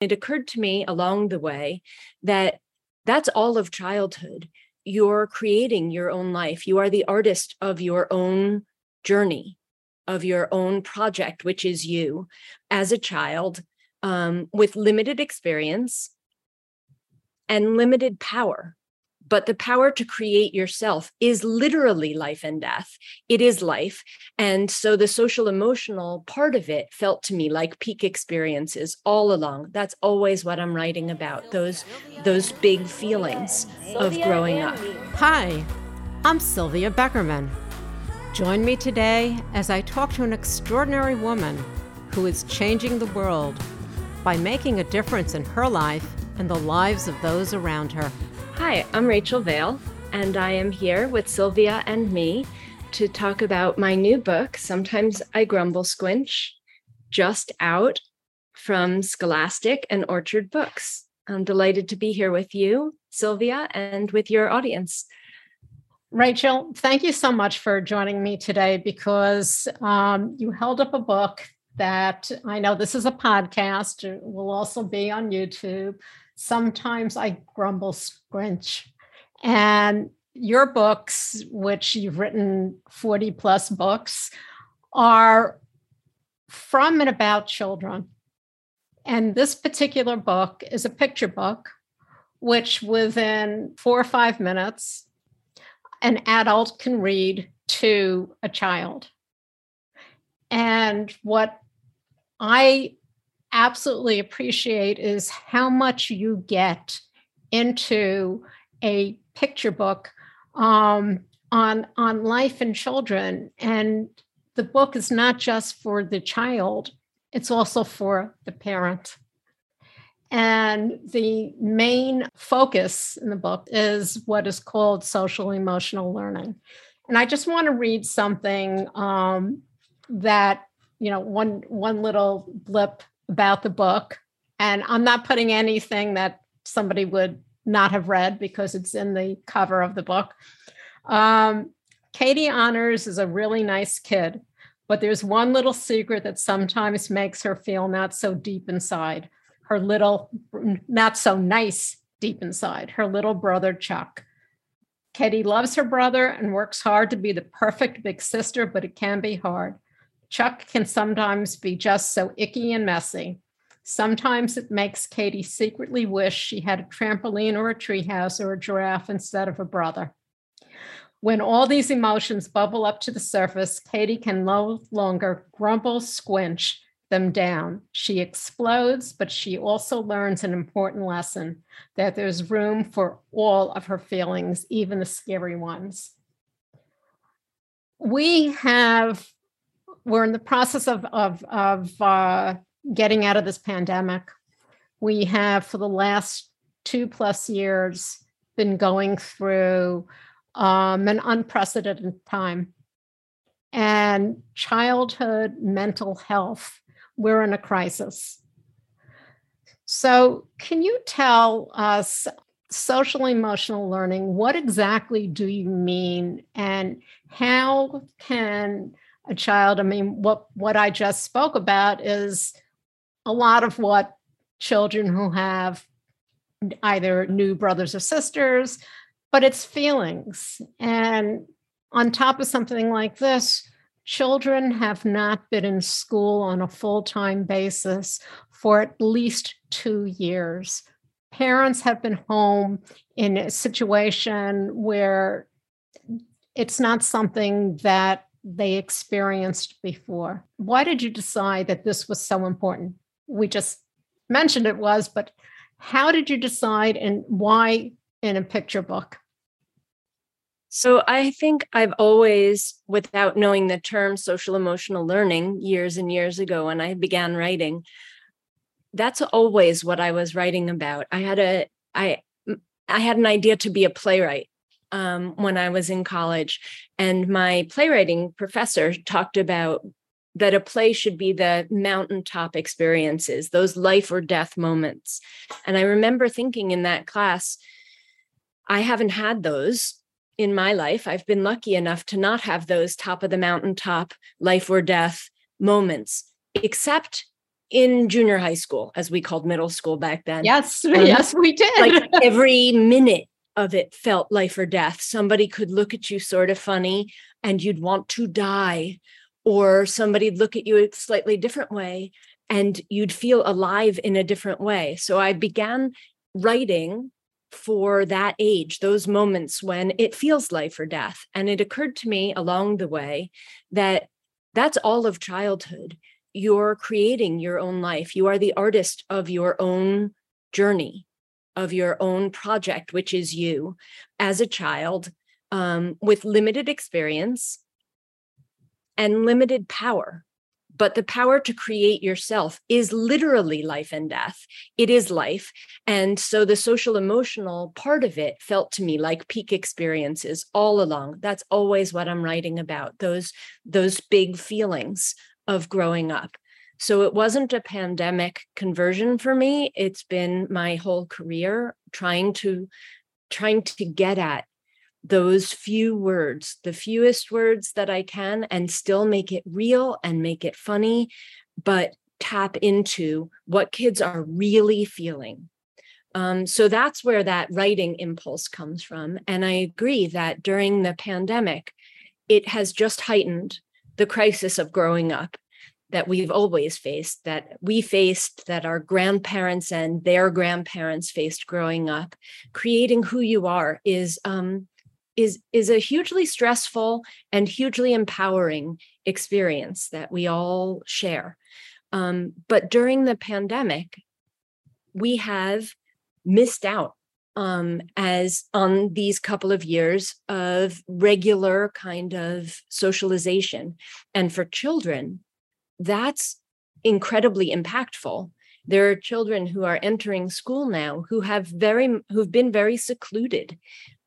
It occurred to me along the way that that's all of childhood. You're creating your own life. You are the artist of your own journey, of your own project, which is you as a child with limited experience and limited power. But the power to create yourself is literally life and death. It is life. And so the social emotional part of it felt to me like peak experiences all along. That's always what I'm writing about, those big feelings of growing up. Hi, I'm Sylvia Beckerman. Join me today as I talk to an extraordinary woman who is changing the world by making a difference in her life and the lives of those around her. Hi, I'm Rachel Vail, and I am here with Sylvia and me to talk about my new book, Sometimes I Grumble Squinch, just out from Scholastic and Orchard Books. I'm delighted to be here with you, Sylvia, and with your audience. Rachel, thank you so much for joining me today, because you held up a book that I know this is a podcast. It will also be on YouTube. Sometimes I Grumble Squinch. And your books, which you've written 40 plus books, are from and about children. And this particular book is a picture book, which within 4 or 5 minutes, an adult can read to a child. And what I absolutely appreciate is how much you get into a picture book on life and children. And the book is not just for the child, it's also for the parent. And the main focus in the book is what is called social emotional learning. And I just want to read something that, you know, one little blip about the book, and I'm not putting anything that somebody would not have read because it's in the cover of the book. Katie Honors is a really nice kid, but there's one little secret that sometimes makes her feel not so deep inside, her little, not so nice deep inside, her little brother, Chuck. Katie loves her brother and works hard to be the perfect big sister, but it can be hard. Chuck can sometimes be just so icky and messy. Sometimes it makes Katie secretly wish she had a trampoline or a treehouse or a giraffe instead of a brother. When all these emotions bubble up to the surface, Katie can no longer grumble, squinch them down. She explodes, but she also learns an important lesson, that there's room for all of her feelings, even the scary ones. We're in the process of getting out of this pandemic. We have, for the last 2+ years, been going through an unprecedented time. And childhood mental health, we're in a crisis. So can you tell us, social emotional learning, what exactly do you mean, and how can a child, I mean, what I just spoke about is a lot of what children who have either new brothers or sisters, but it's feelings. And on top of something like this, children have not been in school on a full-time basis for at least 2 years. Parents have been home in a situation where it's not something that they experienced before. Why did you decide that this was so important? We just mentioned it was, but how did you decide, and why in a picture book? So I think I've always, without knowing the term social emotional learning, years and years ago when I began writing, that's always what I was writing about. I had an idea to be a playwright. When I was in college, and my playwriting professor talked about that a play should be the mountaintop experiences, those life or death moments. And I remember thinking in that class, I haven't had those in my life. I've been lucky enough to not have those top of the mountaintop life or death moments, except in junior high school, as we called middle school back then. Yes, yes, we did. Like every minute of it felt life or death. Somebody could look at you sort of funny and you'd want to die, or somebody'd look at you a slightly different way and you'd feel alive in a different way. So I began writing for that age, those moments when it feels life or death. And it occurred to me along the way that that's all of childhood. You're creating your own life. You are the artist of your own journey, of your own project, which is you as a child, with limited experience and limited power. But the power to create yourself is literally life and death. It is life. And so the social emotional part of it felt to me like peak experiences all along. That's always what I'm writing about, those big feelings of growing up. So it wasn't a pandemic conversion for me. It's been my whole career trying to get at those few words, the fewest words that I can, and still make it real and make it funny, but tap into what kids are really feeling. So that's where that writing impulse comes from. And I agree that during the pandemic, it has just heightened the crisis of growing up that we've always faced, that we faced, that our grandparents and their grandparents faced growing up. Creating who you are is a hugely stressful and hugely empowering experience that we all share. But during the pandemic, we have missed out as on these couple of years of regular kind of socialization. And for children, that's incredibly impactful. There are children who are entering school now who have who've been very secluded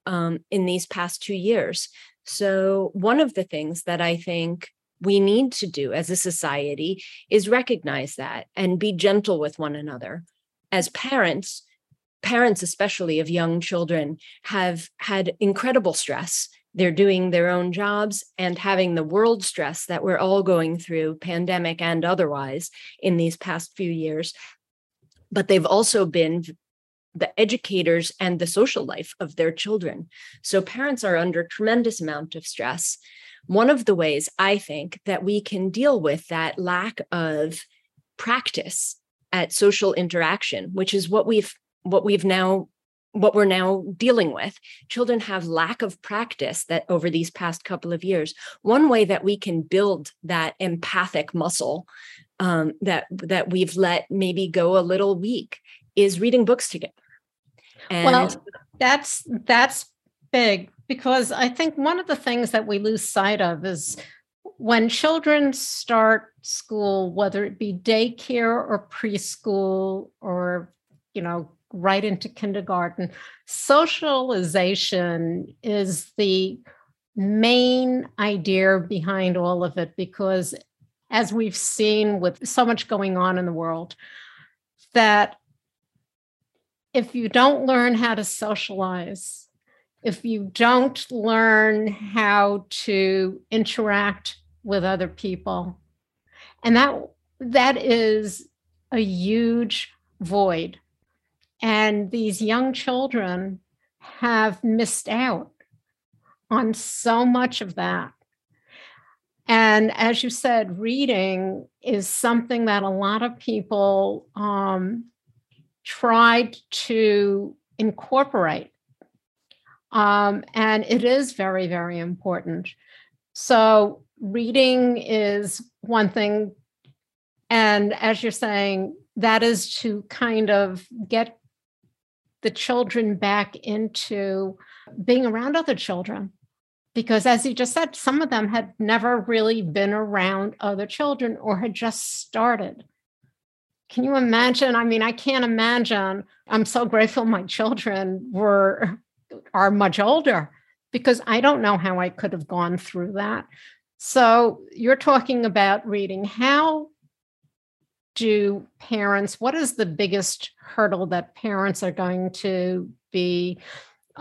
in these past 2 years. So one of the things that I think we need to do as a society is recognize that and be gentle with one another. As parents especially of young children have had incredible stress. They're doing their own jobs and having the world stress that we're all going through, pandemic and otherwise, in these past few years. But they've also been the educators and the social life of their children. So parents are under a tremendous amount of stress. One of the ways I think that we can deal with that lack of practice at social interaction, which is what we're now dealing with. Children have lack of practice that over these past couple of years. One way that we can build that empathic muscle that we've let maybe go a little weak is reading books together. And well, that's big, because I think one of the things that we lose sight of is when children start school, whether it be daycare or preschool or, right into kindergarten, socialization is the main idea behind all of it, because as we've seen with so much going on in the world, that if you don't learn how to socialize, if you don't learn how to interact with other people, and that is a huge void. And these young children have missed out on so much of that. And as you said, reading is something that a lot of people tried to incorporate. And it is very, very important. So reading is one thing. And as you're saying, that is to kind of get the children back into being around other children. Because as you just said, some of them had never really been around other children or had just started. Can you imagine? I mean, I can't imagine. I'm so grateful my children are much older, because I don't know how I could have gone through that. So you're talking about reading. How do parents, what is the biggest hurdle that parents are going to be,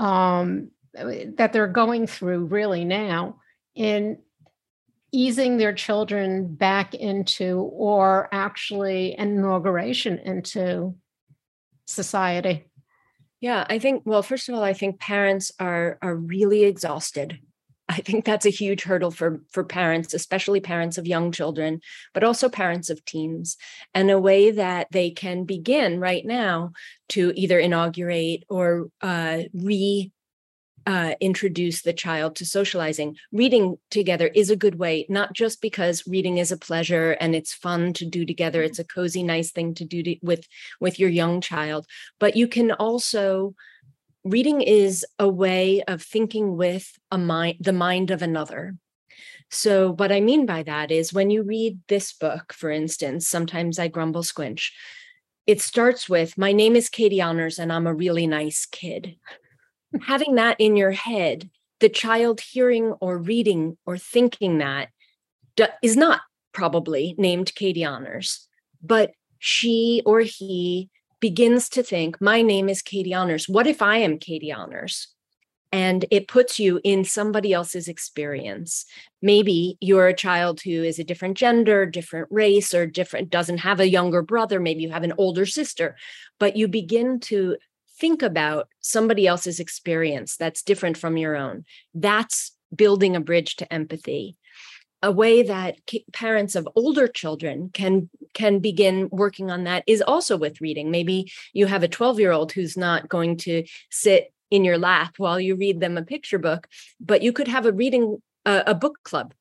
that they're going through really now in easing their children back into, or actually an inauguration into, society? Yeah, I think, well, first of all, I think parents are really exhausted. I think that's a huge hurdle for parents, especially parents of young children, but also parents of teens, and a way that they can begin right now to either inaugurate or introduce the child to socializing. Reading together is a good way, not just because reading is a pleasure and it's fun to do together. It's a cozy, nice thing to do with your young child, but you can also, reading is a way of thinking with the mind of another. So what I mean by that is when you read this book, for instance, Sometimes I Grumble Squinch, it starts with, my name is Katie Honors and I'm a really nice kid. Having that in your head, the child hearing or reading or thinking that is not probably named Katie Honors, but she or he begins to think, my name is Katie Honors. What if I am Katie Honors? And it puts you in somebody else's experience. Maybe you're a child who is a different gender, different race, or doesn't have a younger brother. Maybe you have an older sister, but you begin to think about somebody else's experience that's different from your own. That's building a bridge to empathy, a way that parents of older children can begin working on. That is also with reading. Maybe you have a 12-year-old who's not going to sit in your lap while you read them a picture book, but you could have a book club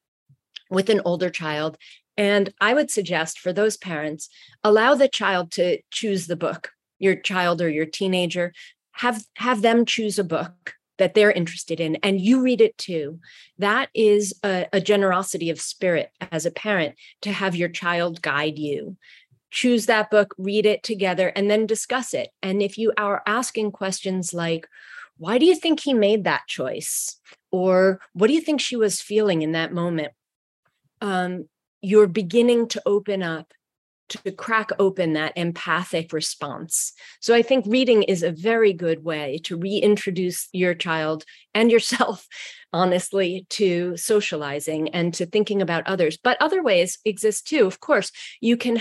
with an older child. And I would suggest for those parents, allow the child to choose the book. Your child or your teenager, have them choose a book that they're interested in, and you read it too. That is a generosity of spirit as a parent, to have your child guide you. Choose that book, read it together, and then discuss it. And if you are asking questions like, why do you think he made that choice? Or what do you think she was feeling in that moment? You're beginning to open up, to crack open that empathic response. So I think reading is a very good way to reintroduce your child and yourself, honestly, to socializing and to thinking about others. But other ways exist too. Of course, you can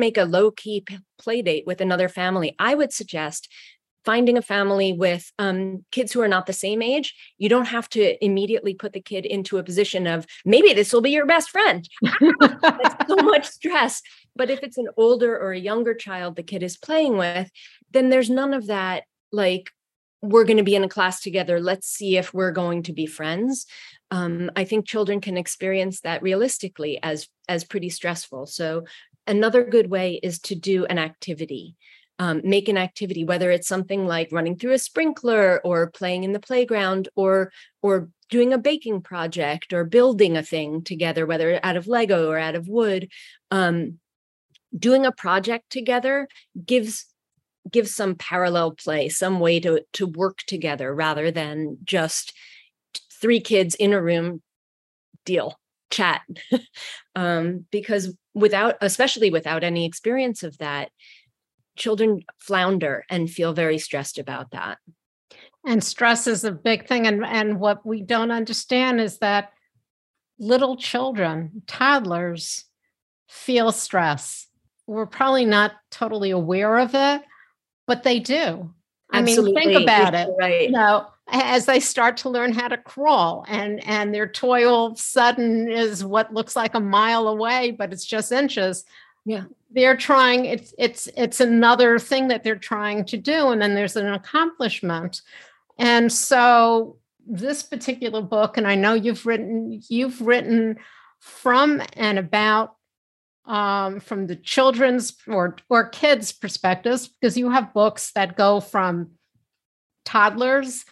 make a low-key play date with another family. I would suggest finding a family with kids who are not the same age. You don't have to immediately put the kid into a position of, maybe this will be your best friend. That's so much stress. But if it's an older or a younger child the kid is playing with, then there's none of that, like, we're going to be in a class together, let's see if we're going to be friends. I think children can experience that realistically as pretty stressful. So another good way is to do an activity. Make an activity, whether it's something like running through a sprinkler or playing in the playground or doing a baking project or building a thing together, whether out of Lego or out of wood. Doing a project together gives some parallel play, some way to work together rather than just three kids in a room, deal, chat. Because especially without any experience of that, children flounder and feel very stressed about that. And stress is a big thing. And what we don't understand is that little children, toddlers, feel stress. We're probably not totally aware of it, but they do. Absolutely. I mean, think about it. Right. You know, as they start to learn how to crawl and their toy all of a sudden is what looks like a mile away, but it's just inches. Yeah. They're trying, it's another thing that they're trying to do. And then there's an accomplishment. And so this particular book, and I know you've written from and about, from the children's or kids' perspectives, because you have books that go from toddlers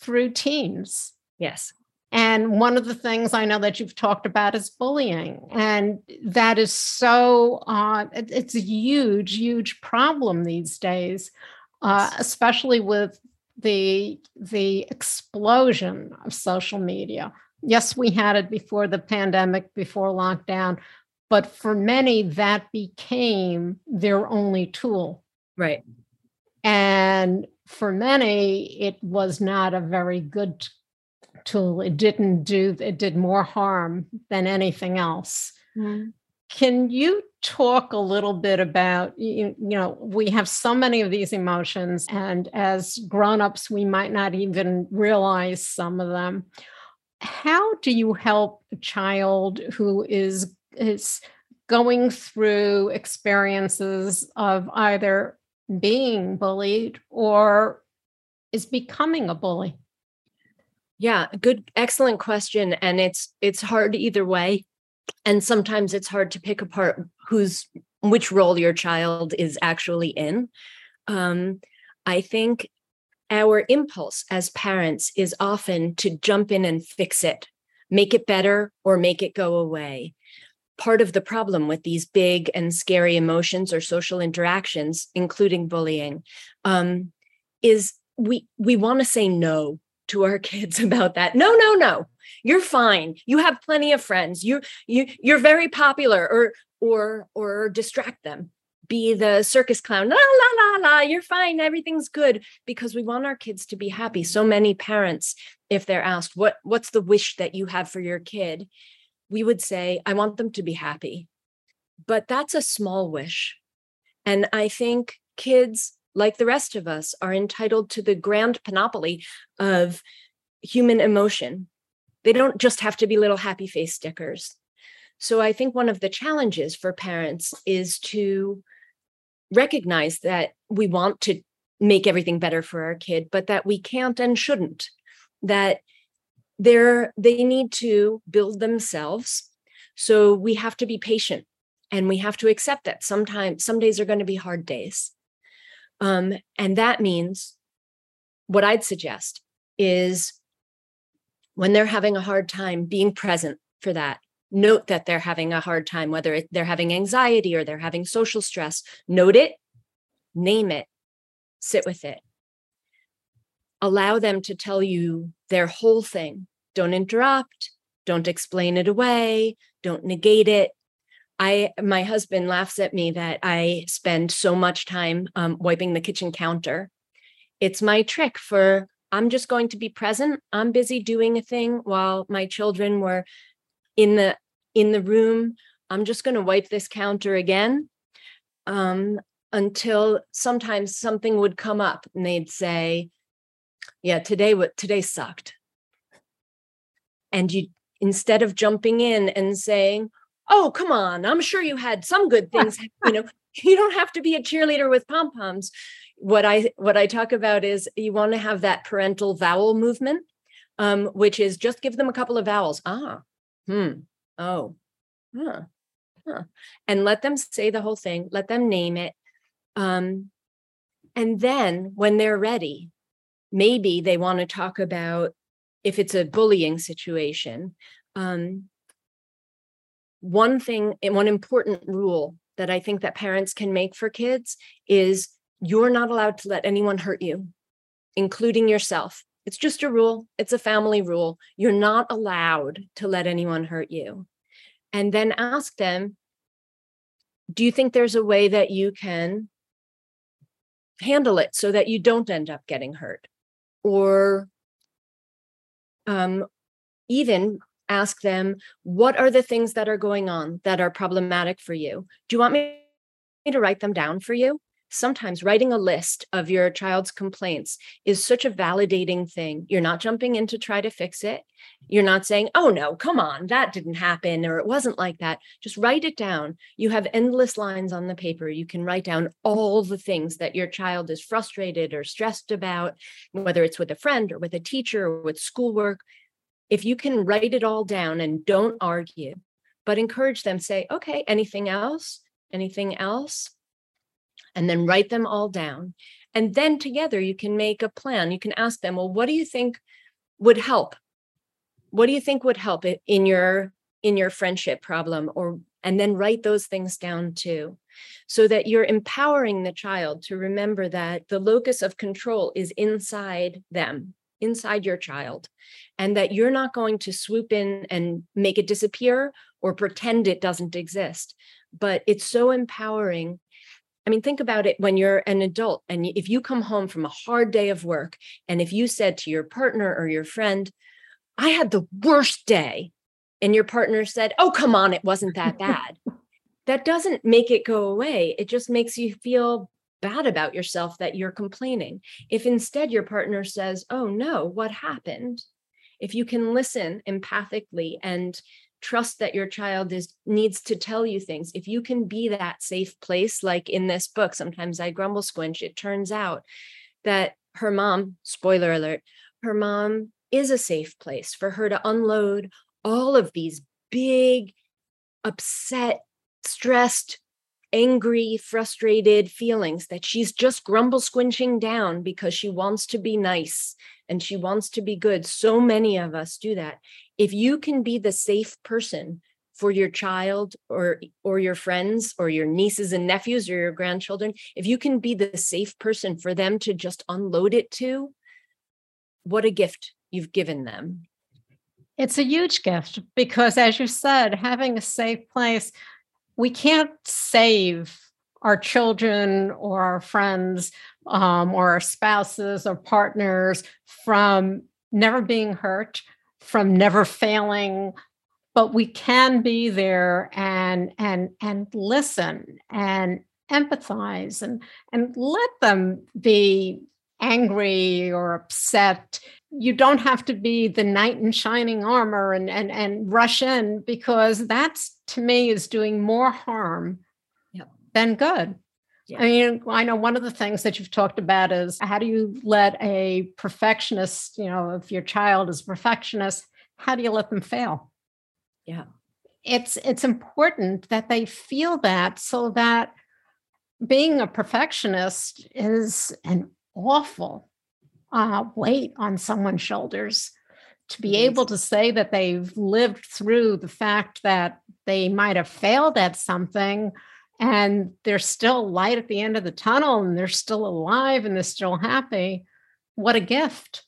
through teens. Yes. And one of the things I know that you've talked about is bullying. And that is so, it's a huge, huge problem these days, especially with the explosion of social media. Yes, we had it before the pandemic, before lockdown, but for many, that became their only tool. Right. And for many, it was not a very good tool. It did more harm than anything else. Mm-hmm. Can you talk a little bit about, you know, we have so many of these emotions, and as grownups, we might not even realize some of them. How do you help a child who is going through experiences of either being bullied or is becoming a bully? Yeah, good, excellent question. And it's hard either way. And sometimes it's hard to pick apart which role your child is actually in. I think our impulse as parents is often to jump in and fix it, make it better, or make it go away. Part of the problem with these big and scary emotions or social interactions, including bullying, is we want to say no to our kids about that. No. You're fine. You have plenty of friends. You're very popular, or distract them. Be the circus clown. La, la, la, la. You're fine. Everything's good, because we want our kids to be happy. So many parents, if they're asked, what's the wish that you have for your kid? We would say, I want them to be happy. But that's a small wish. And I think kids, like the rest of us, are entitled to the grand panoply of human emotion. They don't just have to be little happy face stickers. So I think one of the challenges for parents is to recognize that we want to make everything better for our kid, but that we can't and shouldn't, that they need to build themselves. So we have to be patient, and we have to accept that sometimes some days are going to be hard days. And that means what I'd suggest is, when they're having a hard time, being present for that. Note that they're having a hard time, whether they're having anxiety or they're having social stress. Note it, name it, sit with it. Allow them to tell you their whole thing. Don't interrupt. Don't explain it away. Don't negate it. My husband laughs at me that I spend so much time wiping the kitchen counter. It's my trick for, I'm just going to be present. I'm busy doing a thing while my children were in the room. I'm just going to wipe this counter again until sometimes something would come up and they'd say, yeah, today sucked. And you, instead of jumping in and saying, oh, come on, I'm sure you had some good things, you know, you don't have to be a cheerleader with pom-poms. What I talk about is you want to have that parental vowel movement, which is just give them a couple of vowels. And let them say the whole thing, let them name it. And then when they're ready, maybe they want to talk about, if it's a bullying situation, one important rule that I think that parents can make for kids is, you're not allowed to let anyone hurt you, including yourself. It's just a rule. It's a family rule. You're not allowed to let anyone hurt you. And then ask them, do you think there's a way that you can handle it so that you don't end up getting hurt? Or even ask them, what are the things that are going on that are problematic for you? Do you want me to write them down for you? Sometimes writing a list of your child's complaints is such a validating thing. You're not jumping in to try to fix it. You're not saying, oh, no, come on, that didn't happen, or it wasn't like that. Just write it down. You have endless lines on the paper. You can write down all the things that your child is frustrated or stressed about, whether it's with a friend or with a teacher or with schoolwork. If you can write it all down and don't argue, but encourage them, say, okay, anything else? Anything else? And then write them all down. And then together you can make a plan. You can ask them, well, what do you think would help? What do you think would help in your friendship problem? And then write those things down too, so that you're empowering the child to remember that the locus of control is inside them, inside your child, and that you're not going to swoop in and make it disappear or pretend it doesn't exist. But it's so empowering. I mean, think about it when you're an adult, and if you come home from a hard day of work, and if you said to your partner or your friend, I had the worst day. And your partner said, oh, come on, it wasn't that bad. That doesn't make it go away. It just makes you feel bad about yourself that you're complaining. If instead your partner says, oh, no, what happened? If you can listen empathically and trust that your child needs to tell you things, if you can be that safe place, like in this book, Sometimes I Grumble Squinch, it turns out that her mom, spoiler alert, her mom is a safe place for her to unload all of these big, upset, stressed, angry, frustrated feelings that she's just grumble squinching down because she wants to be nice and she wants to be good. So many of us do that. If you can be the safe person for your child or your friends or your nieces and nephews or your grandchildren, if you can be the safe person for them to just unload it to, what a gift you've given them. It's a huge gift because, as you said, having a safe place, we can't save our children or our friends or our spouses or partners from never being hurt, from never failing, but we can be there and listen and empathize and let them be angry or upset. You don't have to be the knight in shining armor and rush in, because that's, to me, is doing more harm than good. Yeah. I mean, I know one of the things that you've talked about is how do you let a perfectionist, you know, if your child is a perfectionist, how do you let them fail? Yeah. It's important that they feel that, so that being a perfectionist is an awful weight on someone's shoulders. To be able to say that they've lived through the fact that they might have failed at something and there's still light at the end of the tunnel and they're still alive and they're still happy. What a gift.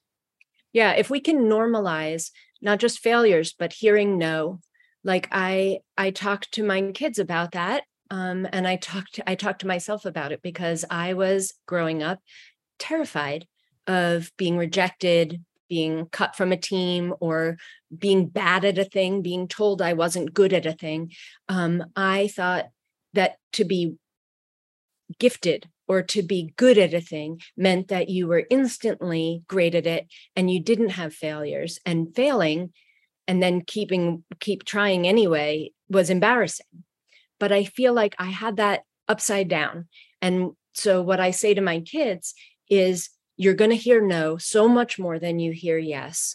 Yeah. If we can normalize not just failures, but hearing no, like I talk to my kids about that. And I talked to myself about it, because I was growing up terrified of being rejected, being cut from a team, or being bad at a thing, being told I wasn't good at a thing. I thought that to be gifted or to be good at a thing meant that you were instantly great at it and you didn't have failures. And failing and then keep trying anyway was embarrassing. But I feel like I had that upside down. And so what I say to my kids is, you're going to hear no so much more than you hear yes.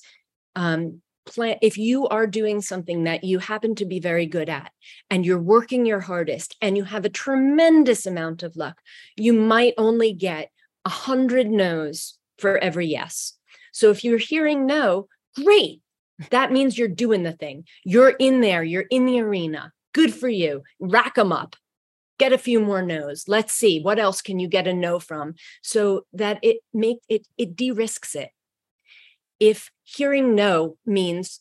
If you are doing something that you happen to be very good at and you're working your hardest and you have a tremendous amount of luck, you might only get 100 no's for every yes. So if you're hearing no, great. That means you're doing the thing. You're in there. You're in the arena. Good for you. Rack them up. Get a few more no's. Let's see, what else can you get a no from? So that it de-risks it. If hearing no means,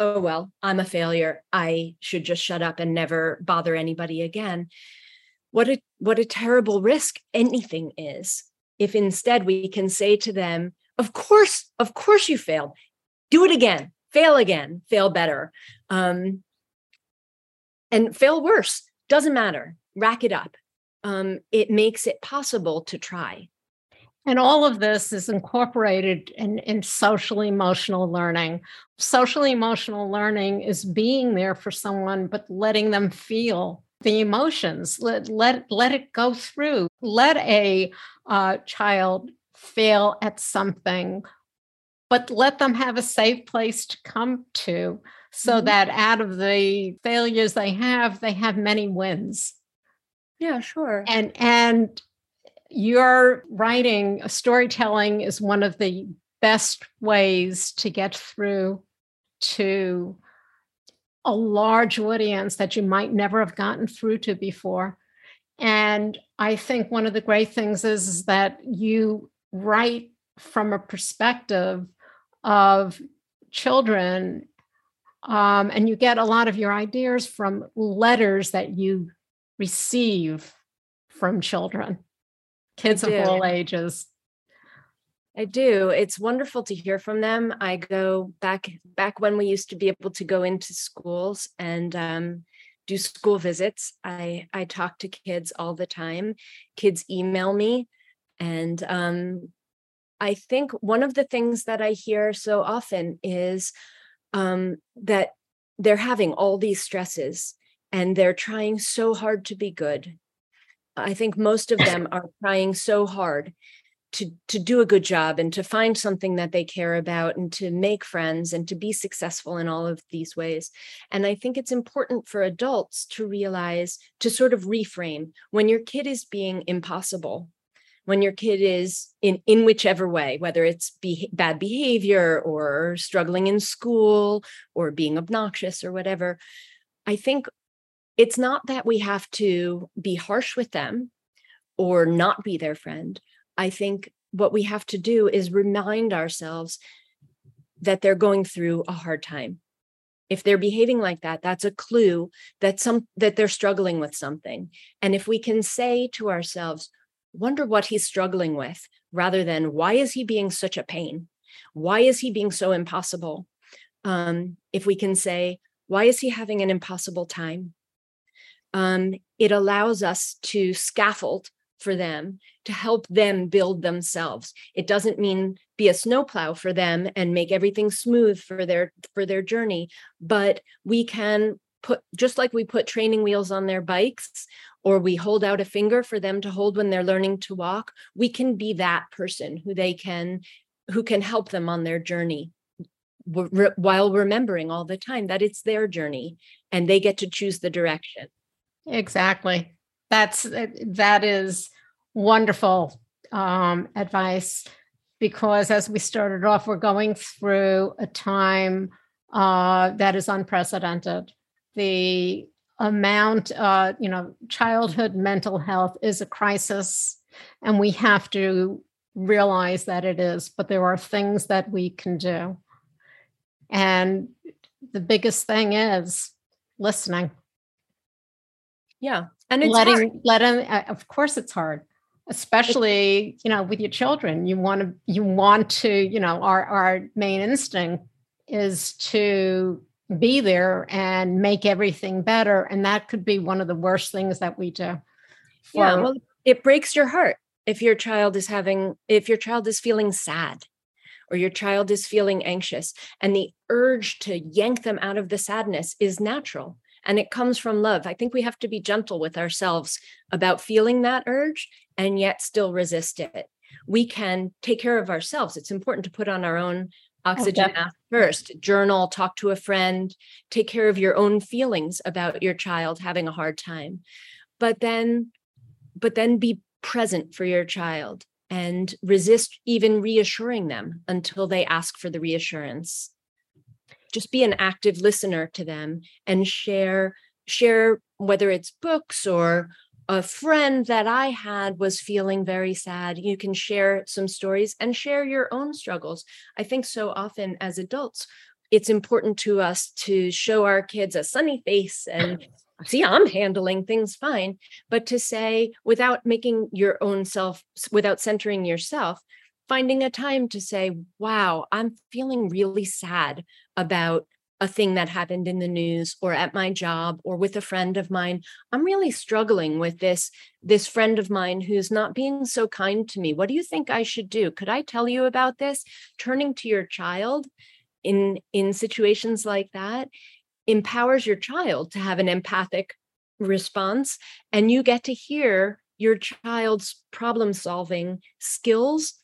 oh, well, I'm a failure, I should just shut up and never bother anybody again, what a terrible risk anything is. If instead we can say to them, of course you failed. Do it again. Fail again. Fail better. And fail worse. Doesn't matter. Rack it up. It makes it possible to try. And all of this is incorporated in social emotional learning. Social emotional learning is being there for someone, but letting them feel the emotions. Let it go through. Let a child fail at something, but let them have a safe place to come to, so that out of the failures they have many wins. Yeah, sure. And your writing, storytelling is one of the best ways to get through to a large audience that you might never have gotten through to before. And I think one of the great things is that you write from a perspective of children, and you get a lot of your ideas from letters that you receive from children, kids of all ages. I do. It's wonderful to hear from them. I go back when we used to be able to go into schools and do school visits. I talk to kids all the time. Kids email me. And I think one of the things that I hear so often is that they're having all these stresses and they're trying so hard to be good. I think most of them are trying so hard to do a good job and to find something that they care about and to make friends and to be successful in all of these ways. And I think it's important for adults to realize, to sort of reframe, when your kid is being impossible, when your kid is in whichever way, whether it's bad behavior or struggling in school or being obnoxious or whatever, I think it's not that we have to be harsh with them or not be their friend. I think what we have to do is remind ourselves that they're going through a hard time. If they're behaving like that, that's a clue that they're struggling with something. And if we can say to ourselves, wonder what he's struggling with, rather than why is he being such a pain? Why is he being so impossible? If we can say, why is he having an impossible time? It allows us to scaffold for them, to help them build themselves. It doesn't mean be a snowplow for them and make everything smooth for their journey, but we can put, just like we put training wheels on their bikes, or we hold out a finger for them to hold when they're learning to walk, we can be that person who can help them on their journey while remembering all the time that it's their journey and they get to choose the direction. Exactly. That is wonderful advice, because as we started off, we're going through a time that is unprecedented. The amount, childhood mental health is a crisis, and we have to realize that it is, but there are things that we can do. And the biggest thing is listening. Yeah. And it's letting, of course it's hard, especially, with your children. You want to, our main instinct is to be there and make everything better. And that could be one of the worst things that we do. Yeah. Well, it breaks your heart if your child is feeling sad, or your child is feeling anxious, and the urge to yank them out of the sadness is natural. And it comes from love. I think we have to be gentle with ourselves about feeling that urge and yet still resist it. We can take care of ourselves. It's important to put on our own oxygen mask first, journal, talk to a friend, take care of your own feelings about your child having a hard time. But then be present for your child and resist even reassuring them until they ask for the reassurance. Just be an active listener to them and share whether it's books or a friend that I had was feeling very sad. You can share some stories and share your own struggles. I think so often as adults, it's important to us to show our kids a sunny face and see, I'm handling things fine. But to say, without centering yourself, finding a time to say, wow, I'm feeling really sad about a thing that happened in the news or at my job or with a friend of mine. I'm really struggling with this friend of mine who's not being so kind to me. What do you think I should do? Could I tell you about this? Turning to your child in situations like that empowers your child to have an empathic response, and you get to hear your child's problem-solving skills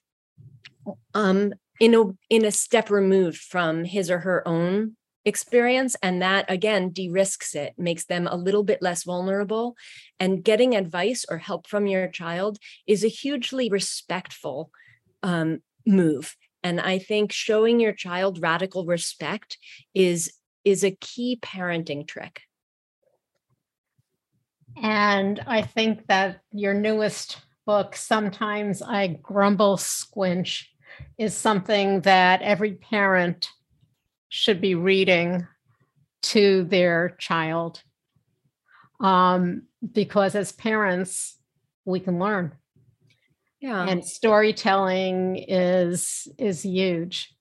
in a step removed from his or her own experience. And that, again, de-risks it, makes them a little bit less vulnerable. And getting advice or help from your child is a hugely respectful move. And I think showing your child radical respect is a key parenting trick. And I think that your newest book, Sometimes I Grumble Squinch, is something that every parent should be reading to their child. Because as parents, we can learn. Yeah. And storytelling is huge.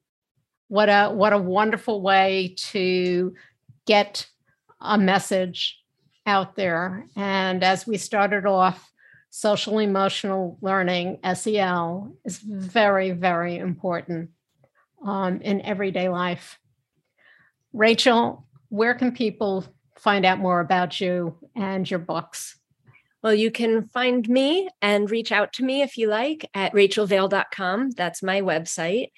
What a wonderful way to get a message out there. And as we started off, social emotional learning, SEL, is very, very important in everyday life. Rachel, where can people find out more about you and your books? Well, you can find me and reach out to me if you like at rachelvail.com. That's my website.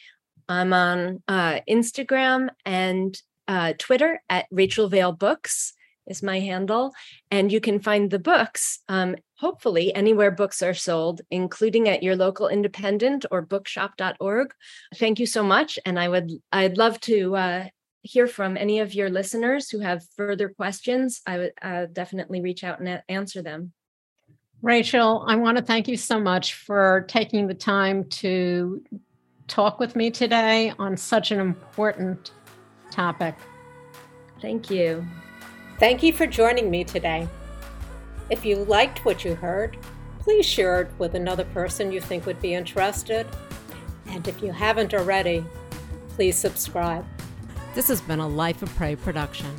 I'm on Instagram and Twitter at Rachel Vail Books is my handle. And you can find the books, hopefully, anywhere books are sold, including at your local independent or bookshop.org. Thank you so much. And I'd love to hear from any of your listeners who have further questions. I would definitely reach out and answer them. Rachel, I want to thank you so much for taking the time to talk with me today on such an important topic. Thank you. Thank you for joining me today. If you liked what you heard, please share it with another person you think would be interested. And if you haven't already, please subscribe. This has been a Life of Prey production.